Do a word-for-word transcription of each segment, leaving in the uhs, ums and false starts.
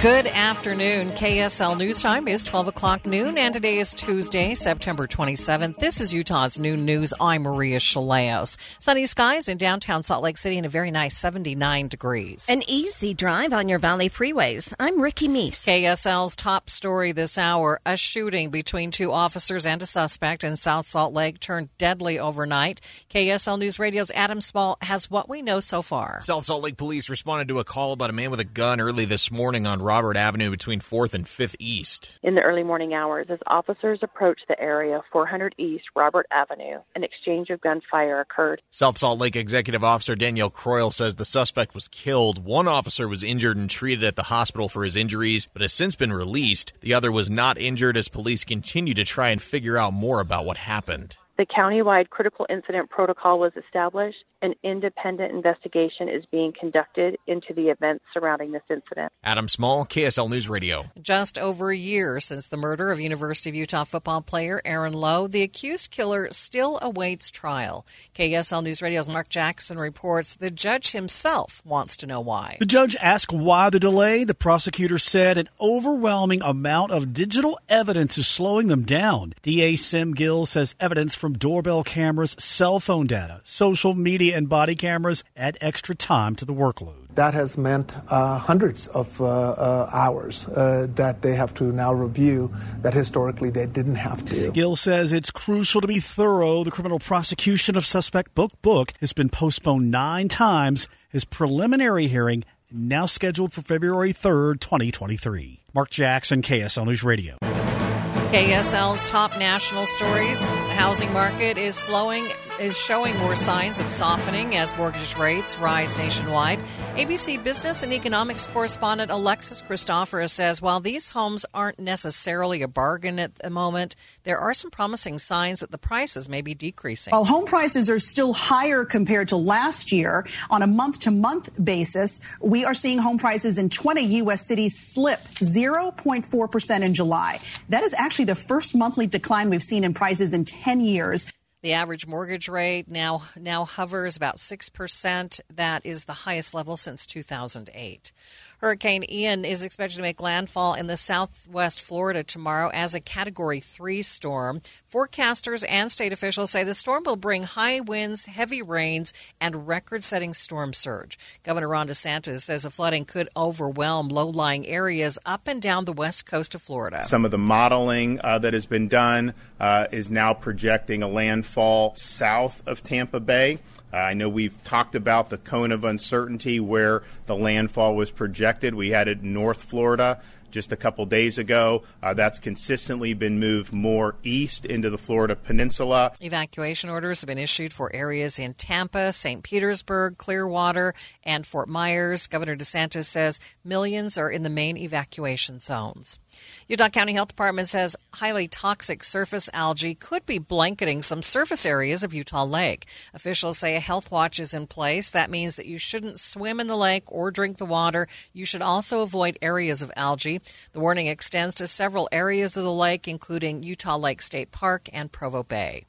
Good afternoon. K S L News Time is twelve o'clock noon, and today is Tuesday, September twenty-seventh. This is Utah's Noon News. I'm Maria Shalaios. Sunny skies in downtown Salt Lake City and a very nice seventy-nine degrees. An easy drive on your valley freeways. I'm Ricky Meese. K S L's top story this hour, a shooting between two officers and a suspect in South Salt Lake turned deadly overnight. K S L News Radio's Adam Small has what we know so far. South Salt Lake police responded to a call about a man with a gun early this morning on Robert Avenue between fourth and fifth East. In the early morning hours, as officers approached the area, four hundred East Robert Avenue, an exchange of gunfire occurred. South Salt Lake Executive Officer Danielle Croyle says the suspect was killed. One officer was injured and treated at the hospital for his injuries, but has since been released. The other was not injured as police continue to try and figure out more about what happened. The county-wide critical incident protocol was established. An independent investigation is being conducted into the events surrounding this incident. Adam Small, K S L News Radio. Just over a year since the murder of University of Utah football player Aaron Lowe, the accused killer still awaits trial. K S L News Radio's Mark Jackson reports the judge himself wants to know why. The judge asked why the delay. The prosecutor said an overwhelming amount of digital evidence is slowing them down. D A Sim Gill says evidence from doorbell cameras, cell phone data, social media, and body cameras add extra time to the workload. That has meant uh, hundreds of uh, uh, hours uh, that they have to now review that historically they didn't have to. Gill says it's crucial to be thorough. The criminal prosecution of suspect Book Book has been postponed nine times. His preliminary hearing now scheduled for February third, twenty twenty-three. Mark Jackson, K S L News Radio. K S L's top national stories. The housing market is slowing, is showing more signs of softening as mortgage rates rise nationwide. A B C business and economics correspondent Alexis Christoffer says while these homes aren't necessarily a bargain at the moment, there are some promising signs that the prices may be decreasing. While home prices are still higher compared to last year, on a month-to-month basis, we are seeing home prices in twenty U S cities slip zero point four percent in July. That is actually the first monthly decline we've seen in prices in ten years. The average mortgage rate now now hovers about six percent. That is the highest level since two thousand eight. Hurricane Ian is expected to make landfall in the southwest Florida tomorrow as a Category three storm. Forecasters and state officials say the storm will bring high winds, heavy rains, and record-setting storm surge. Governor Ron DeSantis says the flooding could overwhelm low-lying areas up and down the west coast of Florida. Some of the modeling uh, that has been done uh, is now projecting a landfall south of Tampa Bay. Uh, I know we've talked about the cone of uncertainty where the landfall was projected. We had it in North Florida just a couple days ago. Uh, that's consistently been moved more east into the Florida peninsula. Evacuation orders have been issued for areas in Tampa, Saint Petersburg, Clearwater, and Fort Myers. Governor DeSantis says millions are in the main evacuation zones. Utah County Health Department says highly toxic surface algae could be blanketing some surface areas of Utah Lake. Officials say a health watch is in place. That means that you shouldn't swim in the lake or drink the water. You should also avoid areas of algae. The warning extends to several areas of the lake, including Utah Lake State Park and Provo Bay.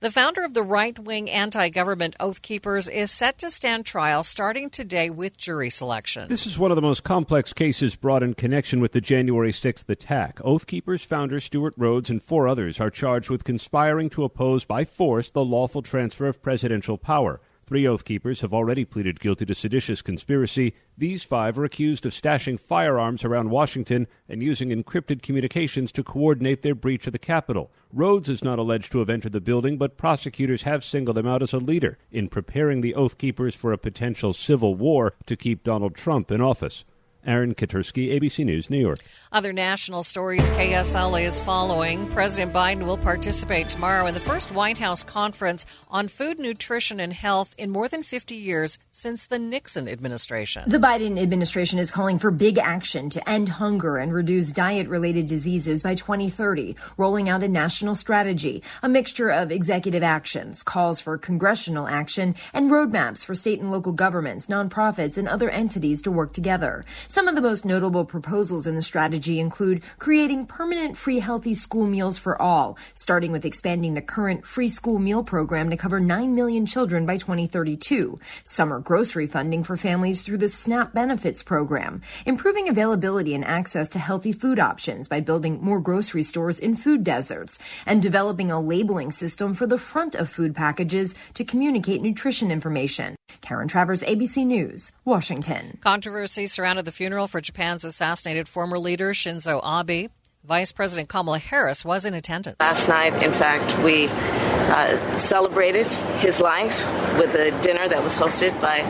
The founder of the right-wing anti-government Oath Keepers is set to stand trial starting today with jury selection. This is one of the most complex cases brought in connection with the January sixth attack. Oath Keepers founder Stuart Rhodes and four others are charged with conspiring to oppose by force the lawful transfer of presidential power. Three Oath Keepers have already pleaded guilty to seditious conspiracy. These five are accused of stashing firearms around Washington and using encrypted communications to coordinate their breach of the Capitol. Rhodes is not alleged to have entered the building, but prosecutors have singled him out as a leader in preparing the Oath Keepers for a potential civil war to keep Donald Trump in office. Aaron Katursky, A B C News, New York. Other national stories K S L is following. President Biden will participate tomorrow in the first White House conference on food, nutrition, and health in more than fifty years since the Nixon administration. The Biden administration is calling for big action to end hunger and reduce diet-related diseases by twenty thirty, rolling out a national strategy, a mixture of executive actions, calls for congressional action, and roadmaps for state and local governments, nonprofits, and other entities to work together. Some of the most notable proposals in the strategy include creating permanent free healthy school meals for all, starting with expanding the current free school meal program to cover nine million children by twenty thirty-two, summer grocery funding for families through the SNAP benefits program, improving availability and access to healthy food options by building more grocery stores in food deserts, and developing a labeling system for the front of food packages to communicate nutrition information. Karen Travers, A B C News, Washington. Controversy surrounded the funeral for Japan's assassinated former leader Shinzo Abe. Vice President Kamala Harris was in attendance. Last night, in fact, we uh, celebrated his life with a dinner that was hosted by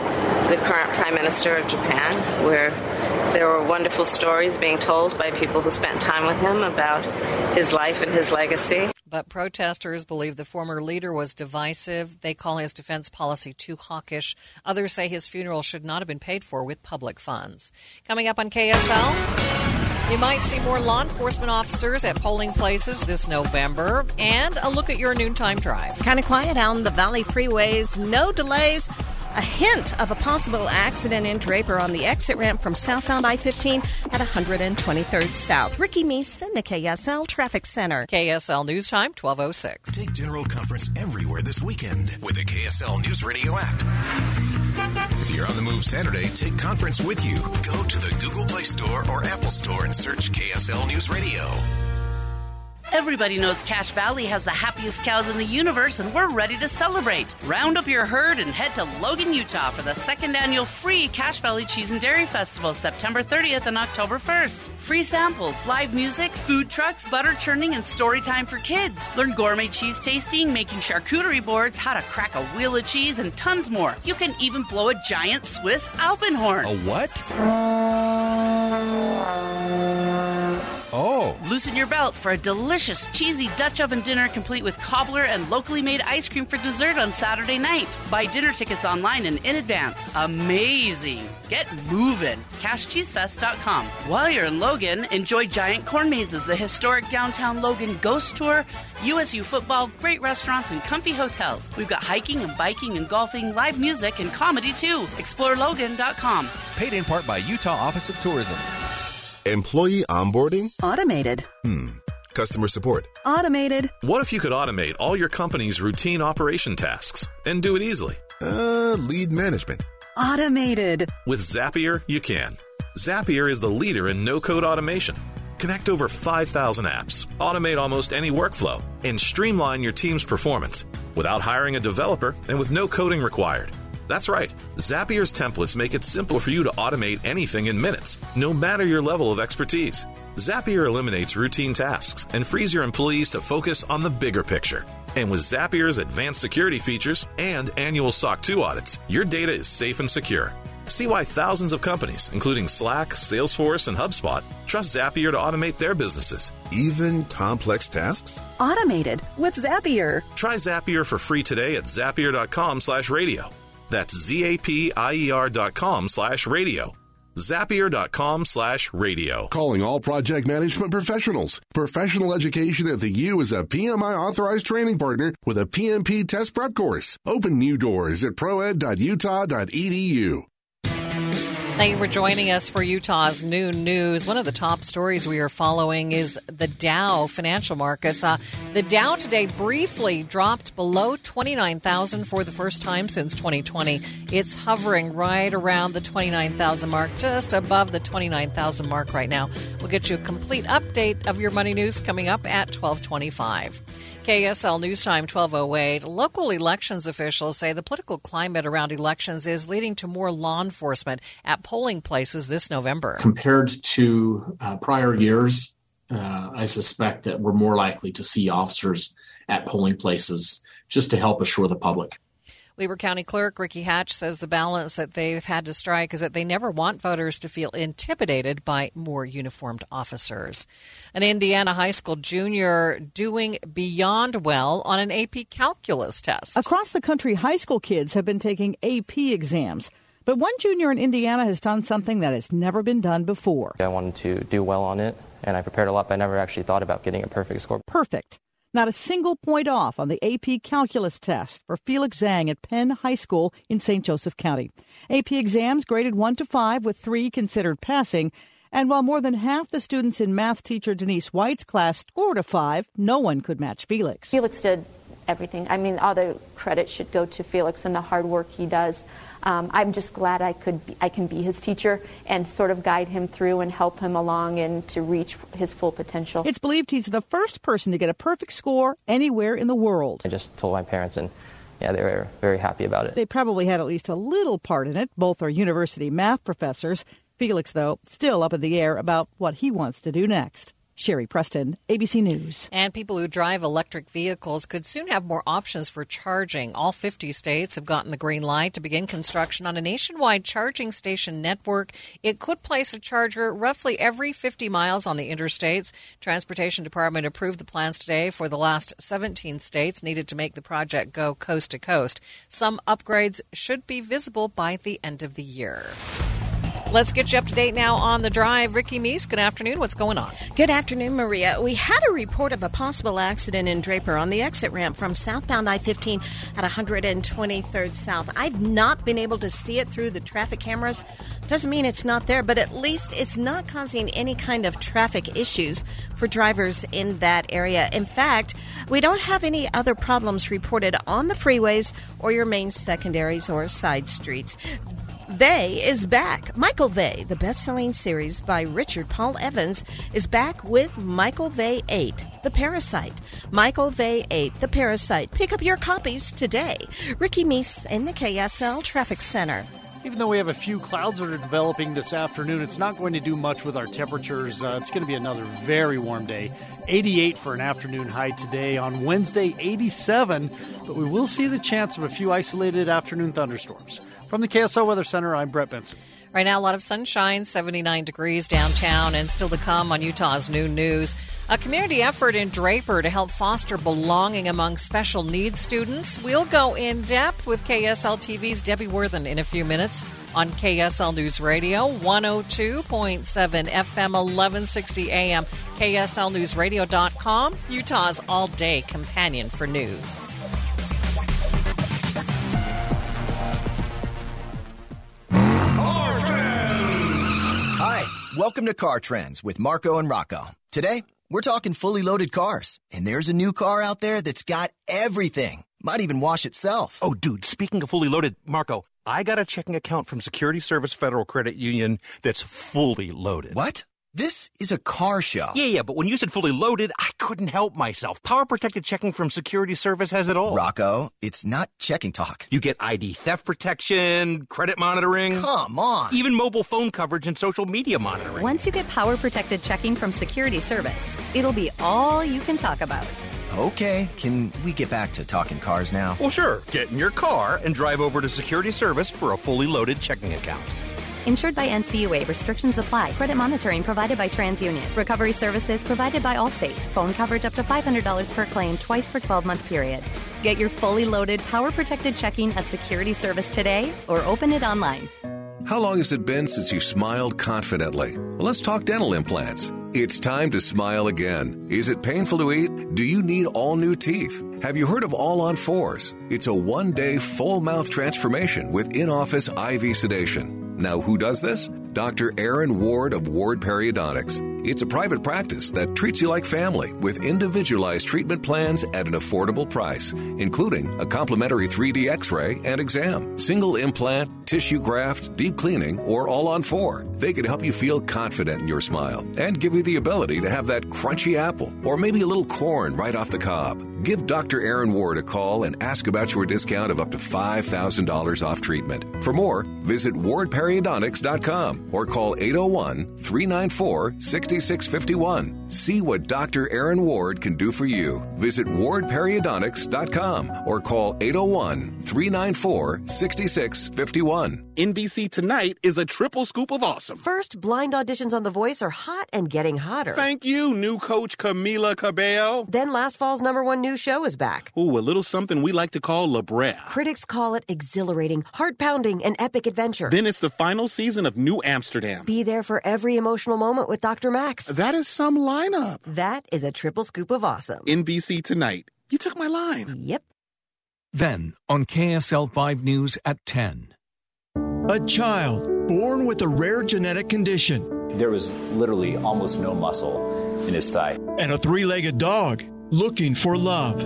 the current Prime Minister of Japan, where there were wonderful stories being told by people who spent time with him about his life and his legacy. But protesters believe the former leader was divisive. They call his defense policy too hawkish. Others say his funeral should not have been paid for with public funds. Coming up on K S L, you might see more law enforcement officers at polling places this November. And a look at your noontime drive. Kind of quiet on the Valley freeways. No delays. A hint of a possible accident in Draper on the exit ramp from southbound I fifteen at one twenty-third South. Ricky Meese in the K S L Traffic Center. K S L News Time, twelve oh six. Take General Conference everywhere this weekend with the K S L News Radio app. If you're on the move Saturday, take conference with you. Go to the Google Play Store or Apple Store and search K S L News Radio. Everybody knows Cache Valley has the happiest cows in the universe, and we're ready to celebrate. Round up your herd and head to Logan, Utah for the second annual free Cache Valley Cheese and Dairy Festival, September thirtieth and October first. Free samples, live music, food trucks, butter churning, and story time for kids. Learn gourmet cheese tasting, making charcuterie boards, how to crack a wheel of cheese, and tons more. You can even blow a giant Swiss Alpenhorn. A what? Oh. Loosen your belt for a delicious, cheesy Dutch oven dinner complete with cobbler and locally made ice cream for dessert on Saturday night. Buy dinner tickets online and in advance. Amazing. Get moving. Cache Cheese Fest dot com. While you're in Logan, enjoy giant corn mazes, the historic downtown Logan ghost tour, U S U football, great restaurants, and comfy hotels. We've got hiking and biking and golfing, live music, and comedy, too. Explore Logan dot com. Paid in part by Utah Office of Tourism. Employee onboarding? Automated. Hmm. Customer support? Automated. What if you could automate all your company's routine operation tasks and do it easily? Uh, lead management. Automated. With Zapier, you can. Zapier is the leader in no-code automation. Connect over five thousand apps, automate almost any workflow, and streamline your team's performance without hiring a developer and with no coding required. That's right. Zapier's templates make it simple for you to automate anything in minutes, no matter your level of expertise. Zapier eliminates routine tasks and frees your employees to focus on the bigger picture. And with Zapier's advanced security features and annual S O C two audits, your data is safe and secure. See why thousands of companies, including Slack, Salesforce, and HubSpot, trust Zapier to automate their businesses. Even complex tasks? Automated with Zapier. Try Zapier for free today at zapier dot com slash radio. That's Z-A-P-I-E-R dot com slash radio. Zapier.com slash radio. Calling all project management professionals. Professional education at the U is a P M I authorized training partner with a P M P test prep course. Open new doors at proed dot utah dot e d u. Thank you for joining us for Utah's Noon News. One of the top stories we are following is the Dow financial markets. Uh, the Dow today briefly dropped below twenty-nine thousand for the first time since twenty twenty. It's hovering right around the twenty-nine thousand mark, just above the twenty-nine thousand mark right now. We'll get you a complete update of your money news coming up at twelve twenty-five. K S L News Time twelve oh eight. Local elections officials say the political climate around elections is leading to more law enforcement at polling places this November. Compared to uh, prior years, uh, I suspect that we're more likely to see officers at polling places just to help assure the public. Weber County Clerk Ricky Hatch says the balance that they've had to strike is that they never want voters to feel intimidated by more uniformed officers. An Indiana high school junior doing beyond well on an A P calculus test. Across the country, high school kids have been taking A P exams. But one junior in Indiana has done something that has never been done before. I wanted to do well on it, and I prepared a lot, but I never actually thought about getting a perfect score. Perfect. Not a single point off on the A P calculus test for Felix Zhang at Penn High School in Saint Joseph County. A P exams graded one to five with three considered passing. And while more than half the students in math teacher Denise White's class scored a five, no one could match Felix. Felix did everything. I mean, all the credit should go to Felix and the hard work he does. Um, I'm just glad I could be, I can be his teacher and sort of guide him through and help him along and to reach his full potential. It's believed he's the first person to get a perfect score anywhere in the world. I just told my parents, and yeah, they were very happy about it. They probably had at least a little part in it. Both are university math professors. Felix, though, still up in the air about what he wants to do next. Sherry Preston, A B C News. And people who drive electric vehicles could soon have more options for charging. All fifty states have gotten the green light to begin construction on a nationwide charging station network. It could place a charger roughly every fifty miles on the interstates. Transportation Department approved the plans today for the last seventeen states needed to make the project go coast to coast. Some upgrades should be visible by the end of the year. Let's get you up to date now on The Drive. Ricky Meese, good afternoon. What's going on? Good afternoon, Maria. We had a report of a possible accident in Draper on the exit ramp from southbound I fifteen at one twenty-third South. I've not been able to see it through the traffic cameras. Doesn't mean it's not there, but at least it's not causing any kind of traffic issues for drivers in that area. In fact, we don't have any other problems reported on the freeways or your main secondaries or side streets. Vey is back. Michael Vey, the best-selling series by Richard Paul Evans, is back with Michael Vey eight, The Parasite. Michael Vey eight, The Parasite. Pick up your copies today. Ricky Meese in the K S L Traffic Center. Even though we have a few clouds that are developing this afternoon, it's not going to do much with our temperatures. Uh, it's going to be another very warm day. eighty-eight for an afternoon high today. On Wednesday, eighty-seven. But we will see the chance of a few isolated afternoon thunderstorms. From the K S L Weather Center, I'm Brett Benson. Right now, a lot of sunshine, seventy-nine degrees downtown, and still to come on Utah's Noon News. A community effort in Draper to help foster belonging among special needs students. We'll go in depth with K S L T V's Debbie Worthen in a few minutes on K S L News Radio, one oh two point seven F M, eleven sixty A M, K S L News Radio dot com, Utah's all-day companion for news. Welcome to Car Trends with Marco and Rocco. Today, we're talking fully loaded cars, and there's a new car out there that's got everything. Might even wash itself. Oh, dude, speaking of fully loaded, Marco, I got a checking account from Security Service Federal Credit Union that's fully loaded. What? This is a car show. Yeah, yeah, but when you said fully loaded, I couldn't help myself. Power protected checking from Security Service has it all. Rocco, it's not checking talk. You get I D theft protection, credit monitoring. Come on. Even mobile phone coverage and social media monitoring. Once you get power protected checking from Security Service, it'll be all you can talk about. Okay, can we get back to talking cars now? Well, sure. Get in your car and drive over to Security Service for a fully loaded checking account. Insured by N C U A. Restrictions apply. Credit monitoring provided by TransUnion. Recovery services provided by Allstate. Phone coverage up to five hundred dollars per claim twice per twelve-month period. Get your fully loaded, power-protected checking at Security Service today or open it online. How long has it been since you smiled confidently? Well, let's talk dental implants. It's time to smile again. Is it painful to eat? Do you need all new teeth? Have you heard of All on Fours? It's a one-day full-mouth transformation with in-office I V sedation. Now, who does this? Doctor Aaron Ward of Ward Periodontics. It's a private practice that treats you like family with individualized treatment plans at an affordable price, including a complimentary three D x-ray and exam, single implant, tissue graft, deep cleaning, or all on four. They can help you feel confident in your smile and give you the ability to have that crunchy apple or maybe a little corn right off the cob. Give Doctor Aaron Ward a call and ask about your discount of up to five thousand dollars off treatment. For more, visit ward periodontics dot com or call eight oh one, three nine four, six oh two oh. six fifty-one. See what Doctor Aaron Ward can do for you. Visit ward periodontics dot com or call eight oh one, three nine four, six six five one. N B C Tonight is a triple scoop of awesome. First, blind auditions on The Voice are hot and getting hotter. Thank you, new coach Camila Cabello. Then last fall's number one new show is back. Ooh, a little something we like to call La Brea. Critics call it exhilarating, heart-pounding, and epic adventure. Then it's the final season of New Amsterdam. Be there for every emotional moment with Doctor Max. That is some lineup. That is a triple scoop of awesome. N B C Tonight. You took my line. Yep. Then on K S L five News at ten. A child born with a rare genetic condition. There was literally almost no muscle in his thigh. And a three-legged dog looking for love.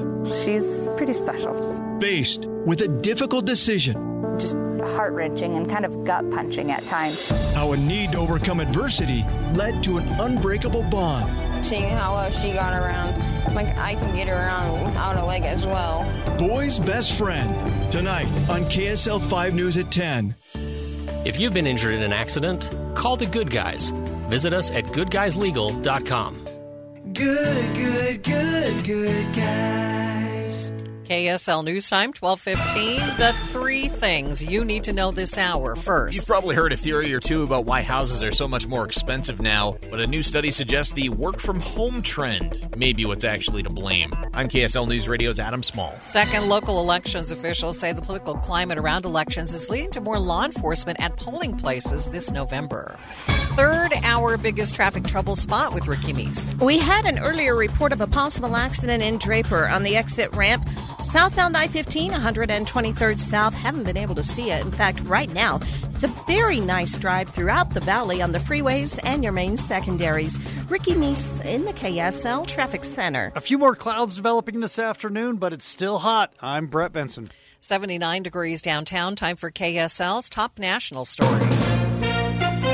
She's pretty special. Faced with a difficult decision. Just heart-wrenching and kind of gut-punching at times. How a need to overcome adversity led to an unbreakable bond. Seeing how well she got around, like, I can get around without a leg as well. Boy's Best Friend, tonight on K S L five News at ten. If you've been injured in an accident, call the Good Guys. Visit us at good guys legal dot com. Good, good, good, good guys. K S L News Time, twelve fifteen. The three things you need to know this hour first. You've probably heard a theory or two about why houses are so much more expensive now, but a new study suggests the work-from-home trend may be what's actually to blame. I'm K S L News Radio's Adam Small. Second, local elections officials say the political climate around elections is leading to more law enforcement at polling places this November. Third, our biggest traffic trouble spot with Ricky Meese. We had an earlier report of a possible accident in Draper on the exit ramp. Southbound I fifteen, one twenty-third South. Haven't been able to see it. In fact, right now, it's a very nice drive throughout the valley on the freeways and your main secondaries. Ricky Meese in the K S L Traffic Center. A few more clouds developing this afternoon, but it's still hot. I'm Brett Benson. seventy-nine degrees downtown. Time for K S L's top national stories.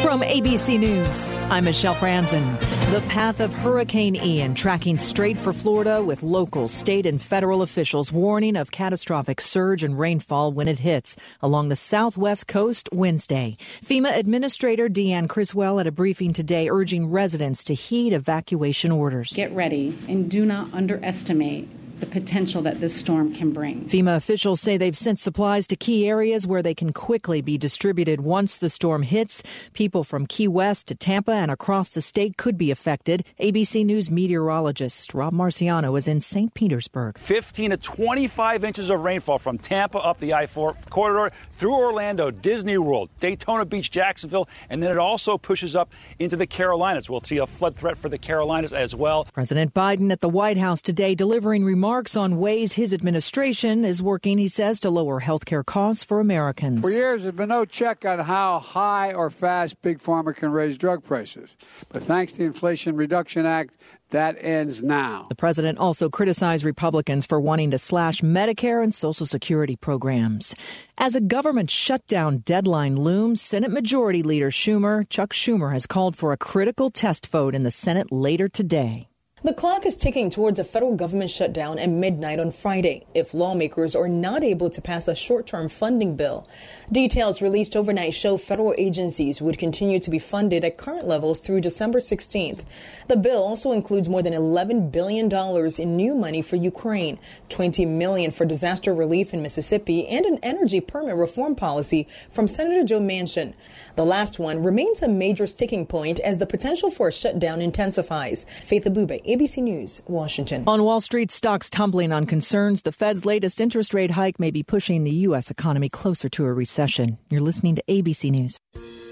From A B C News, I'm Michelle Franzen. The path of Hurricane Ian tracking straight for Florida with local, state, and federal officials warning of catastrophic surge in rainfall when it hits along the southwest coast Wednesday. FEMA Administrator Deanne Criswell at a briefing today urging residents to heed evacuation orders. Get ready and do not underestimate the potential that this storm can bring. FEMA officials say they've sent supplies to key areas where they can quickly be distributed once the storm hits. People from Key West to Tampa and across the state could be affected. A B C News meteorologist Rob Marciano is in Saint Petersburg. fifteen to twenty-five inches of rainfall from Tampa up the I four corridor through Orlando, Disney World, Daytona Beach, Jacksonville, and then it also pushes up into the Carolinas. We'll see a flood threat for the Carolinas as well. President Biden at the White House today delivering remarks Marks on ways his administration is working, he says, to lower health care costs for Americans. For years, there's been no check on how high or fast Big Pharma can raise drug prices. But thanks to the Inflation Reduction Act, that ends now. The president also criticized Republicans for wanting to slash Medicare and Social Security programs. As a government shutdown deadline looms, Senate Majority Leader Schumer, Chuck Schumer, has called for a critical test vote in the Senate later today. The clock is ticking towards a federal government shutdown at midnight on Friday if lawmakers are not able to pass a short-term funding bill. Details released overnight show federal agencies would continue to be funded at current levels through December sixteenth. The bill also includes more than eleven billion dollars in new money for Ukraine, twenty million dollars for disaster relief in Mississippi, and an energy permit reform policy from Senator Joe Manchin. The last one remains a major sticking point as the potential for a shutdown intensifies. Faith Abube, A B C News, Washington. On Wall Street, stocks tumbling on concerns the Fed's latest interest rate hike may be pushing the U S economy closer to a recession. You're listening to A B C News.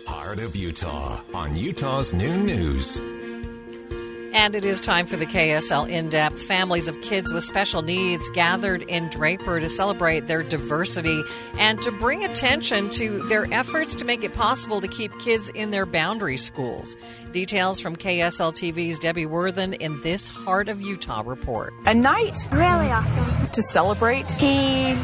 Heart of Utah on Utah's Noon News. And it is time for the K S L In-Depth. Families of kids with special needs gathered in Draper to celebrate their diversity and to bring attention to their efforts to make it possible to keep kids in their boundary schools. Details from K S L T V's Debbie Worthen in this Heart of Utah report. A night really awesome to celebrate. He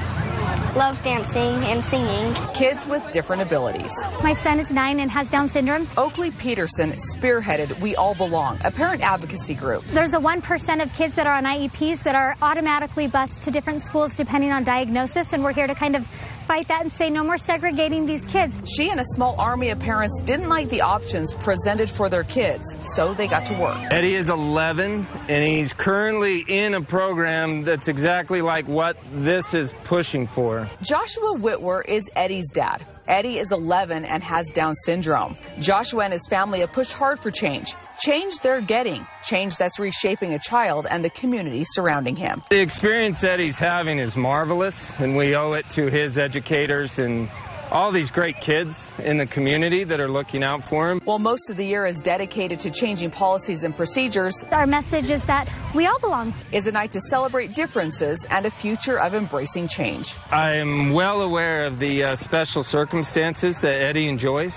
loves dancing and singing. Kids with different abilities. My son is nine and has Down syndrome. Oakley Peterson spearheaded We All Belong, a parent advocacy group. There's a one percent of kids that are on I E Ps that are automatically bused to different schools depending on diagnosis, and we're here to kind of fight that and say no more segregating these kids. She and a small army of parents didn't like the options presented for their kids, so they got to work. Eddie is eleven, and he's currently in a program that's exactly like what this is pushing for. Joshua Whitwer is Eddie's dad. Eddie is eleven and has Down syndrome. Joshua and his family have pushed hard for change. Change they're getting. Change that's reshaping a child and the community surrounding him. The experience Eddie's having is marvelous, and we owe it to his educators and all these great kids in the community that are looking out for him. Well, most of the year is dedicated to changing policies and procedures. Our message is that we all belong. Is a night to celebrate differences and a future of embracing change. I am well aware of the uh, special circumstances that Eddie enjoys,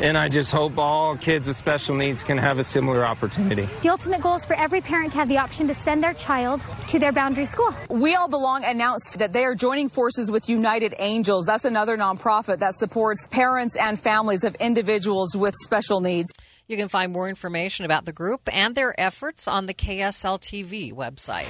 and I just hope all kids with special needs can have a similar opportunity. The ultimate goal is for every parent to have the option to send their child to their boundary school. We All Belong announced that they are joining forces with United Angels. That's another nonprofit that supports parents and families of individuals with special needs. You can find more information about the group and their efforts on the K S L T V website.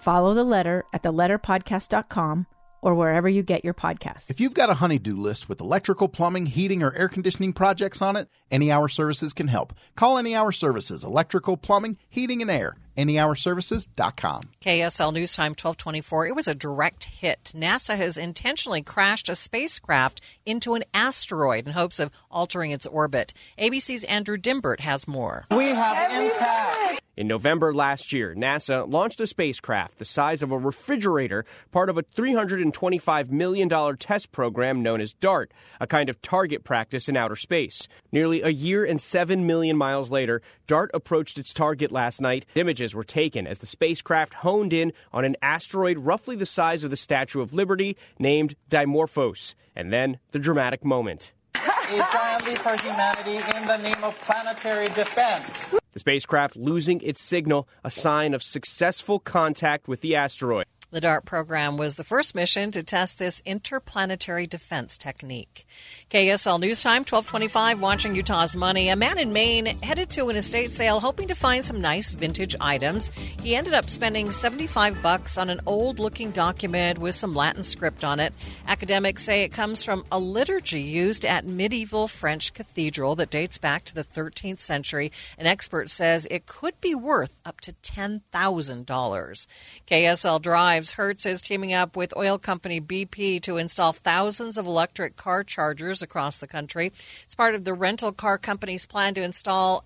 Follow The Letter at the letter podcast dot com or wherever you get your podcasts. If you've got a honey-do list with electrical, plumbing, heating, or air conditioning projects on it, Any Hour Services can help. Call Any Hour Services, electrical, plumbing, heating, and air. any hour services dot com. K S L News Time twelve twenty-four. It was a direct hit. NASA has intentionally crashed a spacecraft into an asteroid in hopes of altering its orbit. A B C's Andrew Dimbert has more. We have impact. In November last year, NASA launched a spacecraft the size of a refrigerator, part of a three hundred twenty-five million dollars test program known as DART, a kind of target practice in outer space. Nearly a year and seven million miles later, DART approached its target last night. Images were taken as the spacecraft honed in on an asteroid roughly the size of the Statue of Liberty, named Dimorphos. And then the dramatic moment. A giant leap for humanity in the name of planetary defense. The spacecraft losing its signal, a sign of successful contact with the asteroid. The DART program was the first mission to test this interplanetary defense technique. K S L News Time, twelve twenty-five, watching Utah's money. A man in Maine headed to an estate sale hoping to find some nice vintage items. He ended up spending seventy-five bucks on an old-looking document with some Latin script on it. Academics say it comes from a liturgy used at medieval French cathedral that dates back to the thirteenth century. An expert says it could be worth up to ten thousand dollars. K S L Drive. Hertz is teaming up with oil company B P to install thousands of electric car chargers across the country. It's part of the rental car company's plan to install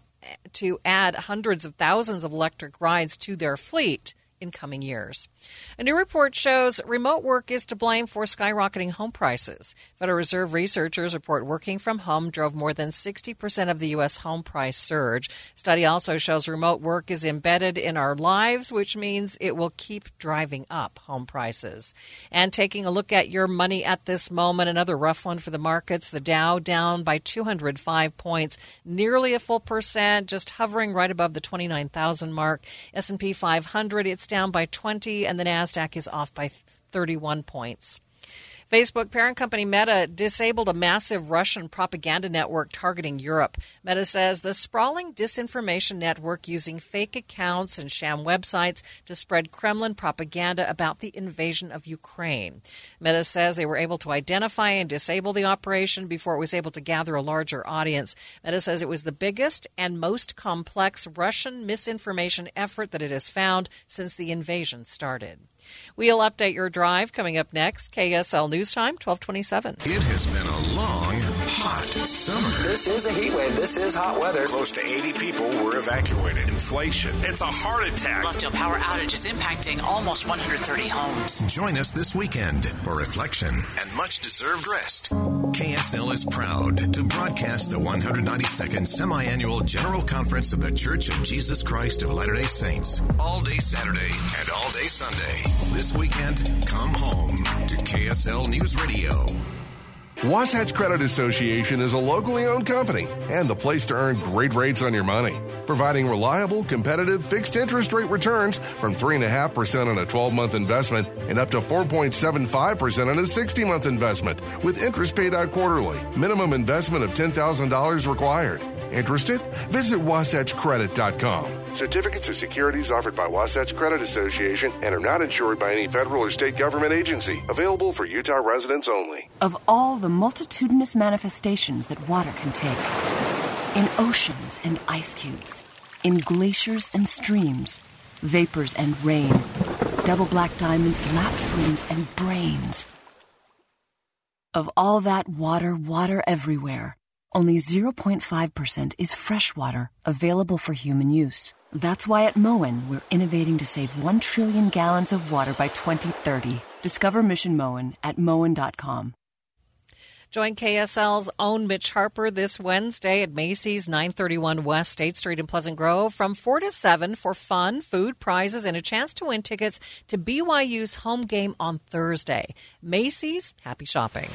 to add hundreds of thousands of electric rides to their fleet in coming years. A new report shows remote work is to blame for skyrocketing home prices. Federal Reserve researchers report working from home drove more than sixty percent of the U S home price surge. Study also shows remote work is embedded in our lives, which means it will keep driving up home prices. And taking a look at your money at this moment, another rough one for the markets. The Dow down by two hundred five points, nearly a full percent, just hovering right above the twenty-nine thousand mark. S and P five hundred, it's down by twenty, and the NASDAQ is off by thirty-one points. Facebook parent company Meta disabled a massive Russian propaganda network targeting Europe. Meta says the sprawling disinformation network using fake accounts and sham websites to spread Kremlin propaganda about the invasion of Ukraine. Meta says they were able to identify and disable the operation before it was able to gather a larger audience. Meta says it was the biggest and most complex Russian misinformation effort that it has found since the invasion started. We'll update your drive coming up next. K S L News Time, twelve twenty-seven. It has been a long, hot summer. This is a heat wave. This is hot weather. Close to eighty people were evacuated. Inflation. It's a heart attack. Bluffdale power outage is impacting almost one hundred thirty homes. Join us this weekend for reflection and much-deserved rest. K S L is proud to broadcast the one hundred ninety-second Semi-Annual General Conference of the Church of Jesus Christ of Latter-day Saints. All day Saturday and all day Sunday. This weekend, come home to K S L News Radio. Wasatch Credit Association is a locally owned company and the place to earn great rates on your money, providing reliable, competitive, fixed interest rate returns from three point five percent on a twelve-month investment and up to four point seven five percent on a sixty-month investment, with interest paid out quarterly. Minimum investment of ten thousand dollars required. Interested? Visit wasatch credit dot com. Certificates of securities offered by Wasatch Credit Association and are not insured by any federal or state government agency. Available for Utah residents only. Of all the multitudinous manifestations that water can take, in oceans and ice cubes, in glaciers and streams, vapors and rain, double black diamonds, lap swims, and brains. Of all that water, water everywhere. Only zero point five percent is fresh water available for human use. That's why at Moen, we're innovating to save one trillion gallons of water by twenty thirty. Discover Mission Moen at moen dot com. Join K S L's own Mitch Harper this Wednesday at Macy's, nine thirty-one West State Street in Pleasant Grove, from four to seven for fun, food, prizes, and a chance to win tickets to B Y U's home game on Thursday. Macy's, happy shopping.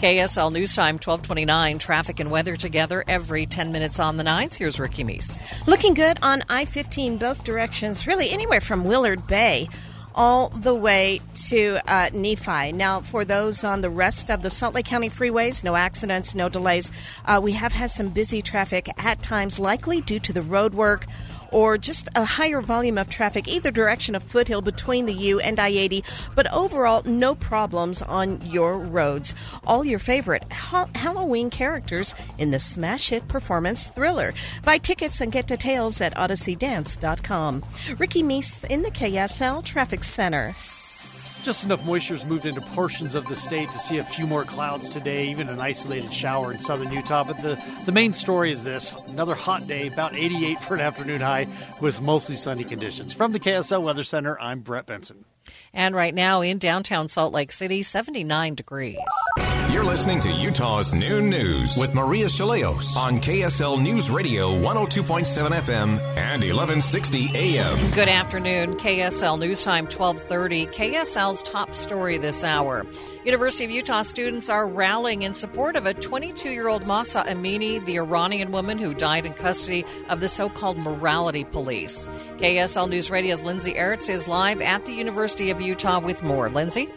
K S L News Time, twelve twenty-nine, traffic and weather together every ten minutes on the nines. Here's Ricky Meese. Looking good on I fifteen, both directions, really anywhere from Willard Bay all the way to uh, Nephi. Now, for those on the rest of the Salt Lake County freeways, no accidents, no delays. Uh, we have had some busy traffic at times, likely due to the road work or just a higher volume of traffic either direction of Foothill between the U and I eighty. But overall, no problems on your roads. All your favorite ha- Halloween characters in the smash hit performance Thriller. Buy tickets and get details at odyssey dance dot com. Ricky Meese in the K S L Traffic Center. Just enough moisture has moved into portions of the state to see a few more clouds today, even an isolated shower in southern Utah. But the, the main story is this. Another hot day, about eighty-eight for an afternoon high with mostly sunny conditions. From the K S L Weather Center, I'm Brett Benson. And right now in downtown Salt Lake City, seventy-nine degrees. You're listening to Utah's Noon News with Maria Shalaios on K S L News Radio one oh two point seven F M and eleven sixty A M. Good afternoon. K S L News Time, twelve thirty. K S L's top story this hour. University of Utah students are rallying in support of a twenty-two-year-old Mahsa Amini, the Iranian woman who died in custody of the so-called morality police. K S L News Radio's Lindsay Ertz is live at the University of Utah with more. Lindsay?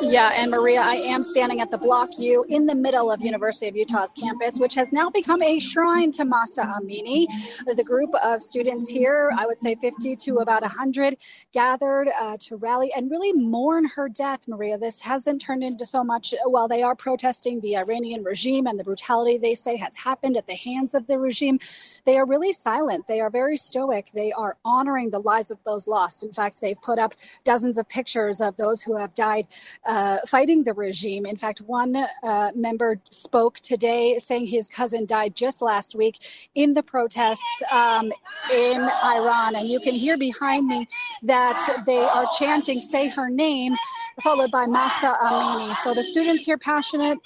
Yeah, and Maria, I am standing at the Block U in the middle of University of Utah's campus, which has now become a shrine to Mahsa Amini. The group of students here, I would say fifty to about one hundred, gathered uh, to rally and really mourn her death, Maria. This hasn't turned into so much, while they are protesting the Iranian regime and the brutality they say has happened at the hands of the regime, they are really silent. They are very stoic. They are honoring the lives of those lost. In fact, they've put up dozens of pictures of those who have died Uh, fighting the regime. In fact, one uh, member spoke today saying his cousin died just last week in the protests um, in Iran. And you can hear behind me that they are chanting, "Say her name," followed by Mahsa Amini. So the students here passionate.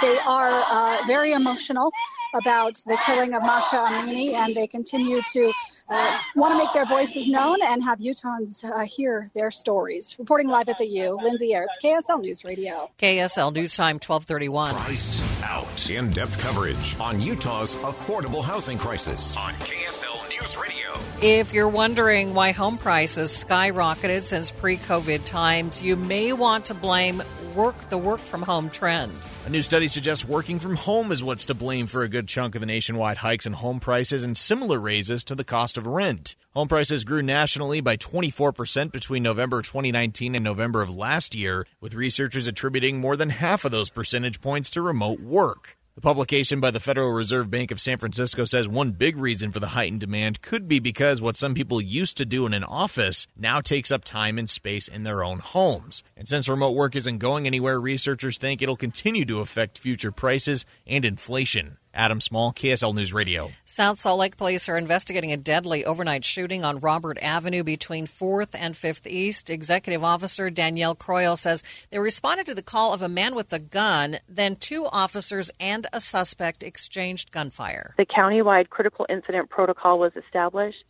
They are uh, very emotional about the killing of Mahsa Amini, and they continue to uh, want to make their voices known and have Utahns uh, hear their stories. Reporting live at the U, Lindsay Ertz, K S L News Radio. K S L News Time, twelve thirty-one. Priced out. In-depth coverage on Utah's affordable housing crisis on K S L News Radio. If you're wondering why home prices skyrocketed since pre-COVID times, you may want to blame work the work-from-home trend. A new study suggests working from home is what's to blame for a good chunk of the nationwide hikes in home prices and similar raises to the cost of rent. Home prices grew nationally by twenty-four percent between November twenty nineteen and November of last year, with researchers attributing more than half of those percentage points to remote work. The publication by the Federal Reserve Bank of San Francisco says one big reason for the heightened demand could be because what some people used to do in an office now takes up time and space in their own homes. And since remote work isn't going anywhere, researchers think it'll continue to affect future prices and inflation. Adam Small, K S L News Radio. South Salt Lake police are investigating a deadly overnight shooting on Robert Avenue between fourth and fifth East. Executive Officer Danielle Croyle says they responded to the call of a man with a gun. Then two officers and a suspect exchanged gunfire. The countywide critical incident protocol was established.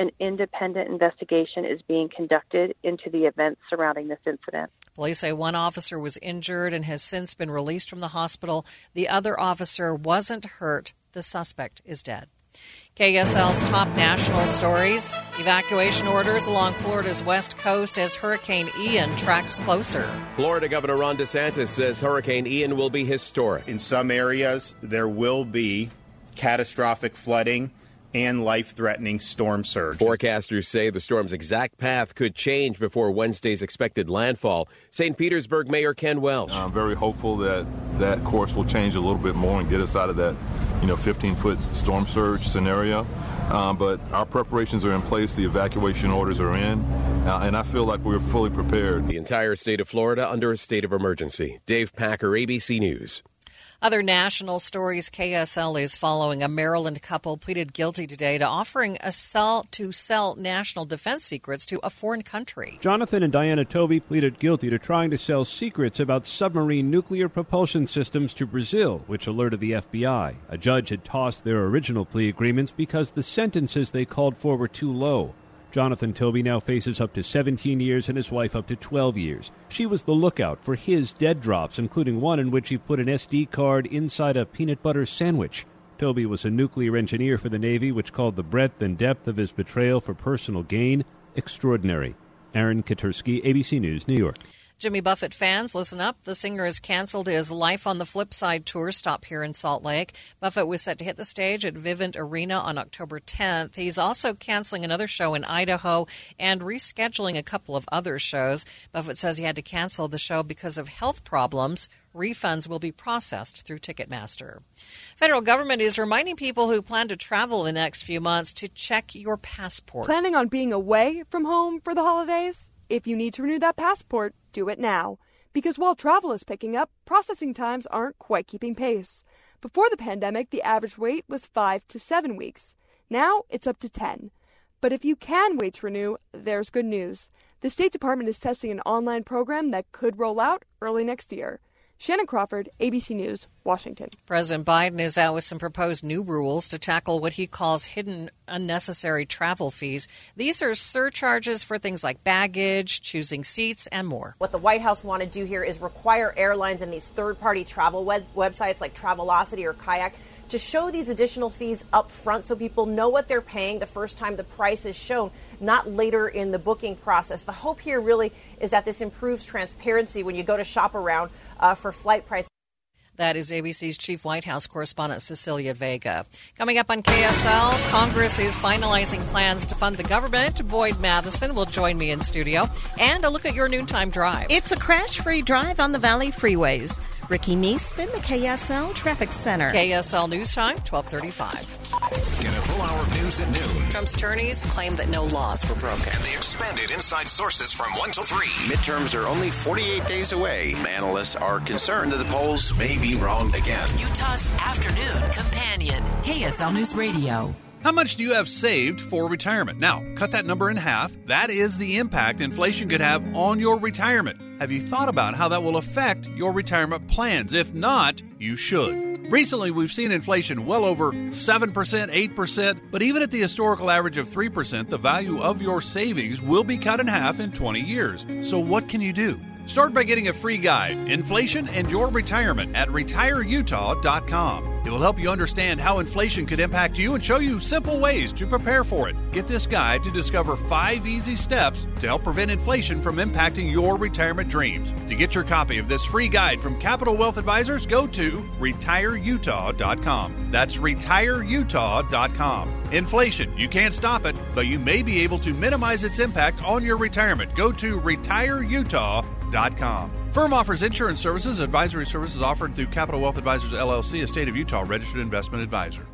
An independent investigation is being conducted into the events surrounding this incident. Police say one officer was injured and has since been released from the hospital. The other officer wasn't hurt. The suspect is dead. K S L's top national stories. Evacuation orders along Florida's west coast as Hurricane Ian tracks closer. Florida Governor Ron DeSantis says Hurricane Ian will be historic. In some areas, there will be catastrophic flooding and life-threatening storm surge. Forecasters say the storm's exact path could change before Wednesday's expected landfall. Saint Petersburg Mayor Ken Welch. I'm very hopeful that that course will change a little bit more and get us out of that, you know, fifteen-foot storm surge scenario. Um, but our preparations are in place. The evacuation orders are in. Uh, and I feel like we're fully prepared. The entire state of Florida under a state of emergency. Dave Packer, A B C News. Other national stories. K S L is following. A Maryland couple pleaded guilty today to offering a sell to sell national defense secrets to a foreign country. Jonathan and Diana Toby pleaded guilty to trying to sell secrets about submarine nuclear propulsion systems to Brazil, which alerted the F B I. A judge had tossed their original plea agreements because the sentences they called for were too low. Jonathan Toby now faces up to seventeen years and his wife up to twelve years. She was the lookout for his dead drops, including one in which he put an S D card inside a peanut butter sandwich. Toby was a nuclear engineer for the Navy, which called the breadth and depth of his betrayal for personal gain extraordinary. Aaron Katursky, A B C News, New York. Jimmy Buffett fans, listen up. The singer has canceled his Life on the Flipside tour stop here in Salt Lake. Buffett was set to hit the stage at Vivint Arena on October tenth. He's also canceling another show in Idaho and rescheduling a couple of other shows. Buffett says he had to cancel the show because of health problems. Refunds will be processed through Ticketmaster. Federal government is reminding people who plan to travel the next few months to check your passport. Planning on being away from home for the holidays? If you need to renew that passport, do it now, because while travel is picking up, processing times aren't quite keeping pace. Before the pandemic, the average wait was five to seven weeks. Now it's up to ten. But if you can wait to renew, there's good news. The State Department is testing an online program that could roll out early next year. Shannon Crawford, A B C News, Washington. President Biden is out with some proposed new rules to tackle what he calls hidden unnecessary travel fees. These are surcharges for things like baggage, choosing seats, and more. What the White House want to do here is require airlines and these third-party travel web- websites like Travelocity or Kayak to show these additional fees up front so people know what they're paying the first time the price is shown, not later in the booking process. The hope here really is that this improves transparency when you go to shop around uh, for flight prices. That is A B C's chief White House correspondent, Cecilia Vega. Coming up on K S L, Congress is finalizing plans to fund the government. Boyd Matheson will join me in studio. And a look at your noontime drive. It's a crash-free drive on the Valley freeways. Ricky Meese in the K S L Traffic Center. K S L News Time, twelve thirty-five. Get a full hour of news at noon. Trump's attorneys claim that no laws were broken. And they expanded Inside Sources from one till three. Midterms are only forty-eight days away. Analysts are concerned that the polls may be wrong again. Utah's afternoon companion, K S L News Radio. How much do you have saved for retirement? Now, cut that number in half. That is the impact inflation could have on your retirement. Have you thought about how that will affect your retirement plans? If not, you should. Recently, we've seen inflation well over seven percent, eight percent, but even at the historical average of three percent, the value of your savings will be cut in half in twenty years. So what can you do? Start by getting a free guide, Inflation and Your Retirement, at retire utah dot com. It will help you understand how inflation could impact you and show you simple ways to prepare for it. Get this guide to discover five easy steps to help prevent inflation from impacting your retirement dreams. To get your copy of this free guide from Capital Wealth Advisors, go to retire utah dot com. That's retire utah dot com. Inflation, you can't stop it, but you may be able to minimize its impact on your retirement. Go to retire utah dot com. Firm offers insurance services. Advisory services offered through Capital Wealth Advisors, L L C, a state of Utah registered investment advisor.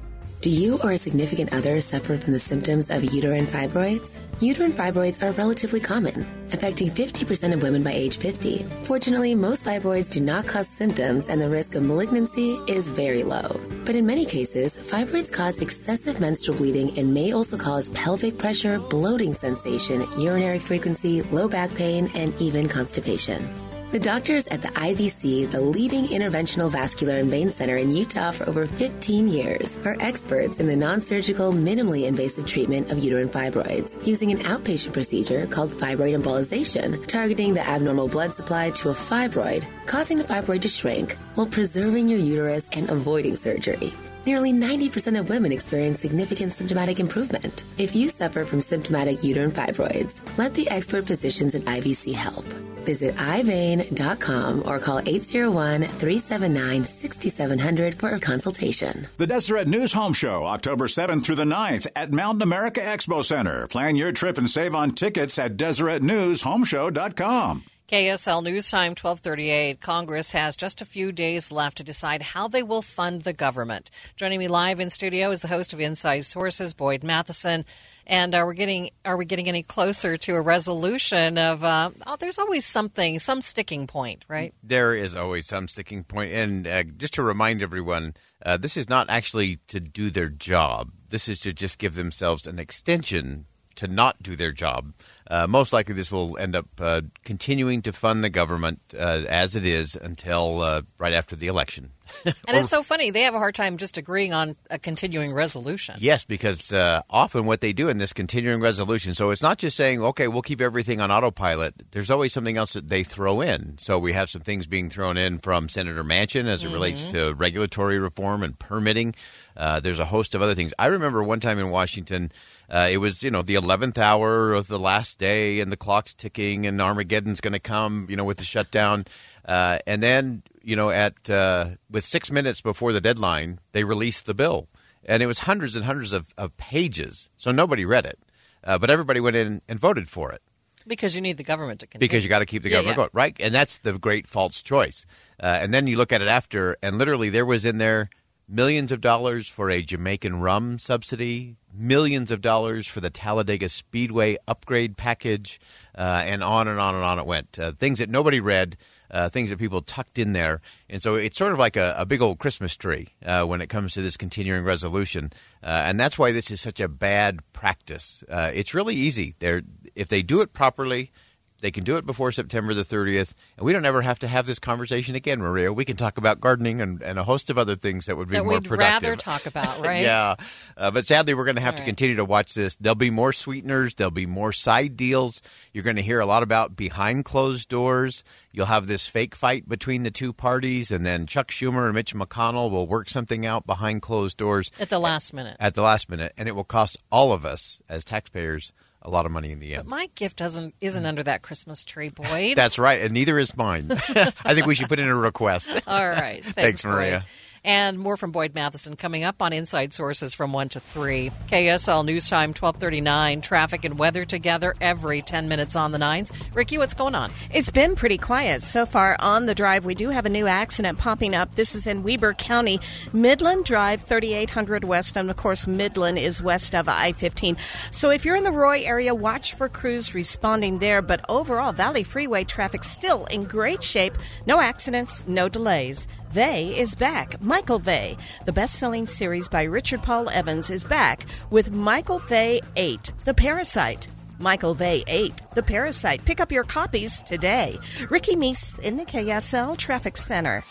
Do you or a significant other suffer from the symptoms of uterine fibroids? Uterine fibroids are relatively common, affecting fifty percent of women by age fifty. Fortunately, most fibroids do not cause symptoms and the risk of malignancy is very low. But in many cases, fibroids cause excessive menstrual bleeding and may also cause pelvic pressure, bloating sensation, urinary frequency, low back pain, and even constipation. The doctors at the I V C, the leading interventional vascular and vein center in Utah for over fifteen years, are experts in the non-surgical, minimally invasive treatment of uterine fibroids using an outpatient procedure called fibroid embolization, targeting the abnormal blood supply to a fibroid, causing the fibroid to shrink while preserving your uterus and avoiding surgery. Nearly ninety percent of women experience significant symptomatic improvement. If you suffer from symptomatic uterine fibroids, let the expert physicians at I V C help. Visit i vein dot com or call eight zero one, three seven nine, six seven zero zero for a consultation. The Deseret News Home Show, October seventh through the ninth at Mountain America Expo Center. Plan your trip and save on tickets at Deseret News Home Show dot com. K S L News Time, twelve thirty-eight. Congress has just a few days left to decide how they will fund the government. Joining me live in studio is the host of Inside Sources, Boyd Matheson. And are we getting are we getting any closer to a resolution of? Uh, oh, there's always something, some sticking point, right? There is always some sticking point. And uh, just to remind everyone, uh, this is not actually to do their job. This is to just give themselves an extension to not do their job. Uh, most likely this will end up uh, continuing to fund the government uh, as it is until uh, right after the election. And or, it's so funny. They have a hard time just agreeing on a continuing resolution. Yes, because uh, often what they do in this continuing resolution, so it's not just saying, okay, we'll keep everything on autopilot. There's always something else that they throw in. So we have some things being thrown in from Senator Manchin as it mm-hmm. relates to regulatory reform and permitting. Uh, there's a host of other things. I remember one time in Washington, uh, it was, you know, the eleventh hour of the last day and the clock's ticking and Armageddon's going to come, you know, with the shutdown. Uh, and then... You know, at uh, with six minutes before the deadline, they released the bill. And it was hundreds and hundreds of, of pages. So nobody read it. Uh, but everybody went in and voted for it. Because you need the government to continue. Because you got to keep the yeah, government yeah. going, right? And that's the great false choice. Uh, and then you look at it after, and literally there was in there millions of dollars for a Jamaican rum subsidy, millions of dollars for the Talladega Speedway upgrade package, uh, and on and on and on it went. Uh, things that nobody read. Uh, things that people tucked in there. And so it's sort of like a, a big old Christmas tree uh, when it comes to this continuing resolution. Uh, and that's why this is such a bad practice. Uh, it's really easy. They're, if they do it properly, they can do it before September the thirtieth. And we don't ever have to have this conversation again, Maria. We can talk about gardening and, and a host of other things that would be that more productive. That we'd rather talk about, right? Yeah. Uh, but sadly, we're going to have All to right. continue to watch this. There'll be more sweeteners. There'll be more side deals. You're going to hear a lot about behind closed doors. You'll have this fake fight between the two parties, and then Chuck Schumer and Mitch McConnell will work something out behind closed doors. At the last at, minute. At the last minute. And it will cost all of us as taxpayers a lot of money in the end. But my gift doesn't isn't under that Christmas tree, Boyd. That's right, and neither is mine. I think we should put in a request. All right. Thanks, thanks Maria. Boyd. And more from Boyd Matheson coming up on Inside Sources from one to three. K S L News Time, twelve thirty-nine. Traffic and weather together every ten minutes on the nines. Ricky, what's going on? It's been pretty quiet so far on the drive. We do have a new accident popping up. This is in Weber County, Midland Drive, thirty-eight hundred West. And, of course, Midland is west of I fifteen. So if you're in the Roy area, watch for crews responding there. But overall, Valley Freeway traffic still in great shape. No accidents, no delays. Vey is back. Michael Vey, the best-selling series by Richard Paul Evans, is back with Michael Vey eight, The Parasite. Michael Vey eight, The Parasite. Pick up your copies today. Ricky Meese in the K S L Traffic Center.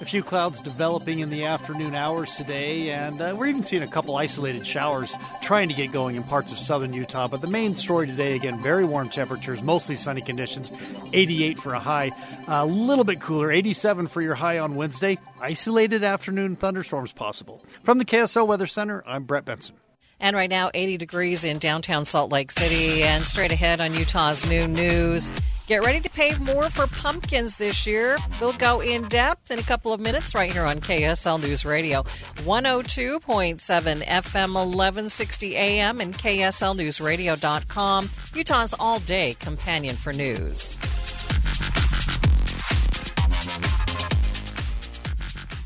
A few clouds developing in the afternoon hours today, and uh, we're even seeing a couple isolated showers trying to get going in parts of southern Utah. But the main story today, again, very warm temperatures, mostly sunny conditions, eighty-eight for a high, a little bit cooler, eighty-seven for your high on Wednesday. Isolated afternoon thunderstorms possible. From the K S L Weather Center, I'm Brett Benson. And right now, eighty degrees in downtown Salt Lake City. And straight ahead on Utah's new news, get ready to pay more for pumpkins this year. We'll go in depth in a couple of minutes right here on K S L News Radio, one oh two point seven F M, eleven sixty A M, and K S L News Radio dot com, Utah's all-day companion for news.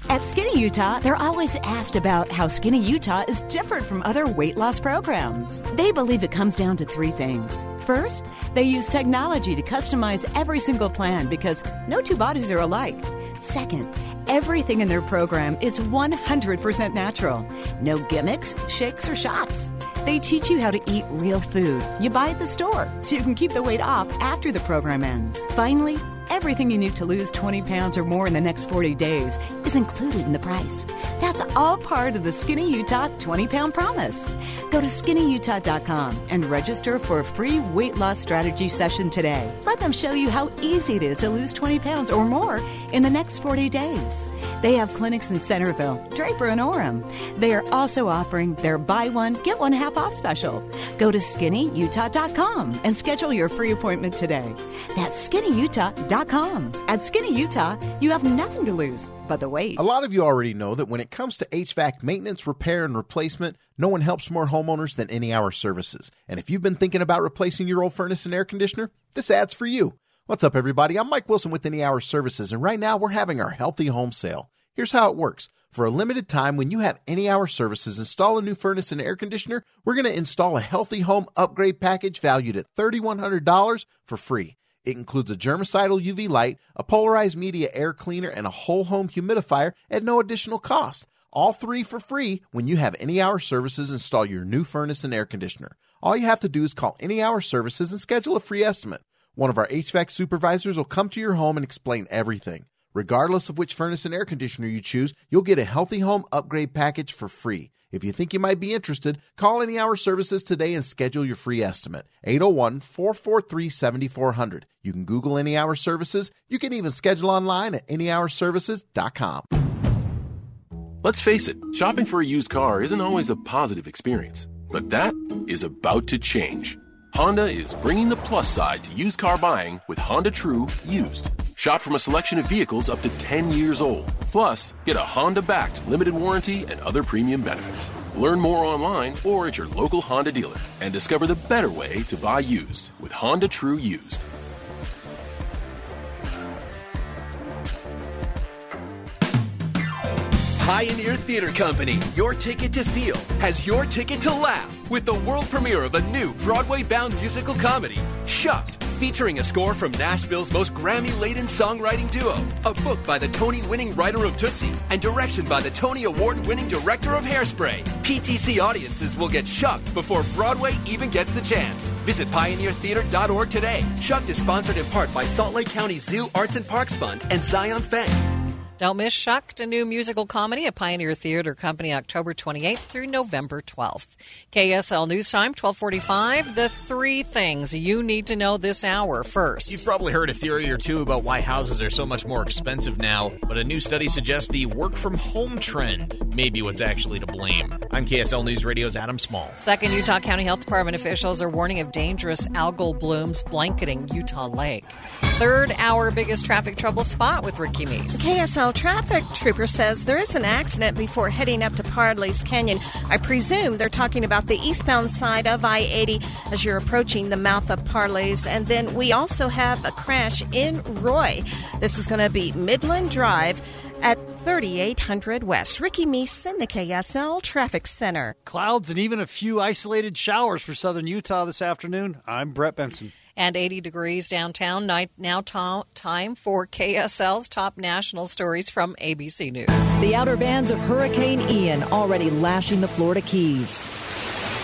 At Skinny Utah, they're always asked about how Skinny Utah is different from other weight loss programs. They believe it comes down to three things. First, they use technology to customize every single plan because no two bodies are alike. Second, everything in their program is one hundred percent natural. No gimmicks, shakes, or shots. They teach you how to eat real food you buy at the store so you can keep the weight off after the program ends. Finally, Everything you need to lose twenty pounds or more in the next forty days is included in the price. That's all part of the Skinny Utah twenty pound promise. Go to skinny utah dot com and register for a free weight loss strategy session today. Let them show you how easy it is to lose twenty pounds or more in the next forty days. They have clinics in Centerville, Draper, and Orem. They are also offering their buy one, get one half off special. Go to skinny utah dot com and schedule your free appointment today. That's skinny utah dot com. At Skinny Utah, you have nothing to lose but the weight. A lot of you already know that when it comes to H V A C maintenance, repair, and replacement, no one helps more homeowners than Any Hour Services. And if you've been thinking about replacing your old furnace and air conditioner, this ad's for you. What's up, everybody? I'm Mike Wilson with Any Hour Services, and right now we're having our Healthy Home Sale. Here's how it works. For a limited time, when you have Any Hour Services install a new furnace and air conditioner, we're going to install a Healthy Home Upgrade Package valued at three thousand one hundred dollars for free. It includes a germicidal U V light, a polarized media air cleaner, and a whole home humidifier at no additional cost. All three for free when you have Any Hour Services install your new furnace and air conditioner. All you have to do is call Any Hour Services and schedule a free estimate. One of our H V A C supervisors will come to your home and explain everything. Regardless of which furnace and air conditioner you choose, you'll get a Healthy Home Upgrade Package for free. If you think you might be interested, call Any Hour Services today and schedule your free estimate. eight oh one, four four three, seven four zero zero. You can Google Any Hour Services. You can even schedule online at any hour services dot com. Let's face it, shopping for a used car isn't always a positive experience. But that is about to change. Honda is bringing the plus side to used car buying with Honda True Used. Shop from a selection of vehicles up to ten years old. Plus, get a Honda-backed limited warranty and other premium benefits. Learn more online or at your local Honda dealer and discover the better way to buy used with Honda True Used. Pioneer Theater Company, your ticket to feel, has your ticket to laugh with the world premiere of a new Broadway-bound musical comedy, Shucked, featuring a score from Nashville's most Grammy-laden songwriting duo, a book by the Tony-winning writer of Tootsie, and direction by the Tony Award-winning director of Hairspray. P T C audiences will get shocked before Broadway even gets the chance. Visit pioneer theater dot org today. Shucked is sponsored in part by Salt Lake County Zoo Arts and Parks Fund and Zion's Bank. Don't miss Shucked, a new musical comedy at Pioneer Theater Company, October twenty-eighth through November twelfth. K S L News Time, twelve forty-five, the three things you need to know this hour. First, you've probably heard a theory or two about why houses are so much more expensive now, but a new study suggests the work-from-home trend may be what's actually to blame. I'm K S L News Radio's Adam Small. Second, Utah County Health Department officials are warning of dangerous algal blooms blanketing Utah Lake. Third, our biggest traffic trouble spot with Ricky Meese. K S L Traffic Trooper says there is an accident before heading up to Pardley's Canyon. I presume they're talking about the eastbound side of I eighty as you're approaching the mouth of Pardley's. And then we also have a crash in Roy. This is going to be Midland Drive at thirty-eight hundred West. Ricky Meese in the K S L Traffic Center. Clouds and even a few isolated showers for southern Utah this afternoon. I'm Brett Benson. And eighty degrees downtown. Now t- time for K S L's top national stories from A B C News. The outer bands of Hurricane Ian already lashing the Florida Keys.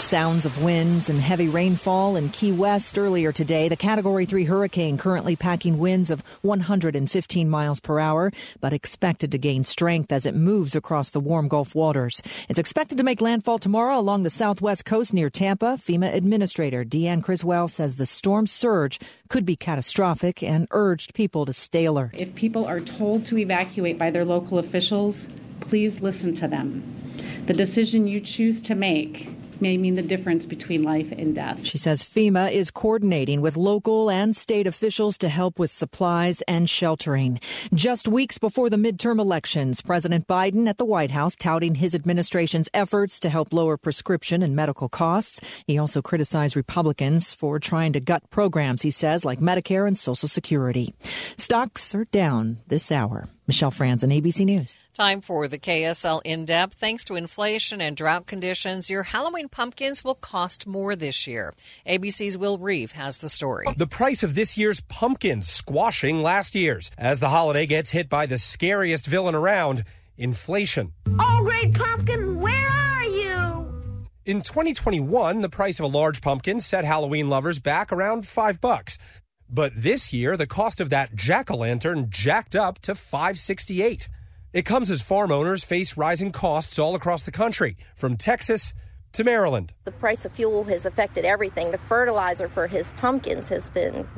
Sounds of winds and heavy rainfall in Key West earlier today. The Category three hurricane currently packing winds of one hundred fifteen miles per hour, but expected to gain strength as it moves across the warm Gulf waters. It's expected to make landfall tomorrow along the southwest coast near Tampa. FEMA Administrator Deanne Criswell says the storm surge could be catastrophic and urged people to stay alert. If people are told to evacuate by their local officials, please listen to them. The decision you choose to make may mean the difference between life and death. She says FEMA is coordinating with local and state officials to help with supplies and sheltering. Just weeks before the midterm elections, President Biden at the White House touting his administration's efforts to help lower prescription and medical costs. He also criticized Republicans for trying to gut programs, he says, like Medicare and Social Security. Stocks are down this hour. Michelle Franz on A B C News. Time for the K S L In-Depth. Thanks to inflation and drought conditions, your Halloween pumpkins will cost more this year. A B C's Will Reeve has the story. The price of this year's pumpkins squashing last year's as the holiday gets hit by the scariest villain around, inflation. All right, pumpkin, where are you? In twenty twenty-one, the price of a large pumpkin set Halloween lovers back around five bucks. But this year, the cost of that jack-o'-lantern jacked up to five dollars and sixty-eight cents. It comes as farm owners face rising costs all across the country, from Texas to Maryland. The price of fuel has affected everything. The fertilizer for his pumpkins has been,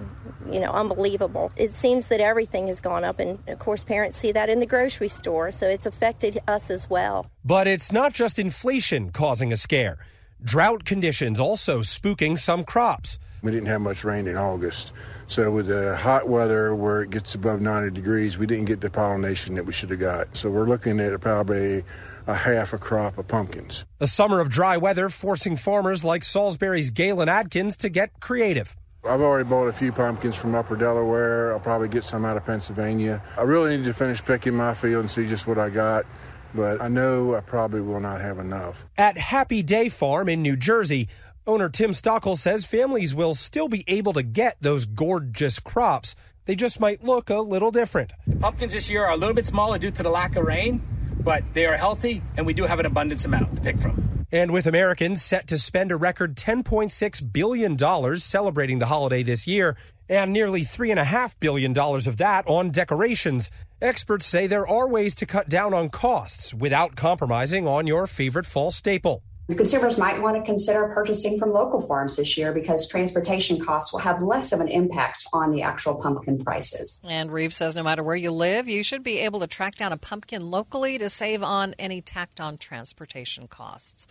you know, unbelievable. It seems that everything has gone up, and, of course, parents see that in the grocery store, so it's affected us as well. But it's not just inflation causing a scare. Drought conditions also spooking some crops. We didn't have much rain in August, so with the hot weather where it gets above ninety degrees, we didn't get the pollination that we should have got. So we're looking at probably a half a crop of pumpkins. A summer of dry weather forcing farmers like Salisbury's Galen Adkins to get creative. I've already bought a few pumpkins from Upper Delaware. I'll probably get some out of Pennsylvania. I really need to finish picking my field and see just what I got, but I know I probably will not have enough. At Happy Day Farm in New Jersey, owner Tim Stockel says families will still be able to get those gorgeous crops. They just might look a little different. The pumpkins this year are a little bit smaller due to the lack of rain, but they are healthy, and we do have an abundance amount to pick from. And with Americans set to spend a record ten point six billion dollars celebrating the holiday this year, and nearly three point five billion dollars of that on decorations, experts say there are ways to cut down on costs without compromising on your favorite fall staple. Consumers might want to consider purchasing from local farms this year because transportation costs will have less of an impact on the actual pumpkin prices. And Reeves says no matter where you live, you should be able to track down a pumpkin locally to save on any tacked-on transportation costs.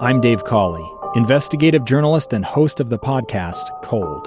I'm Dave Cawley, investigative journalist and host of the podcast Cold.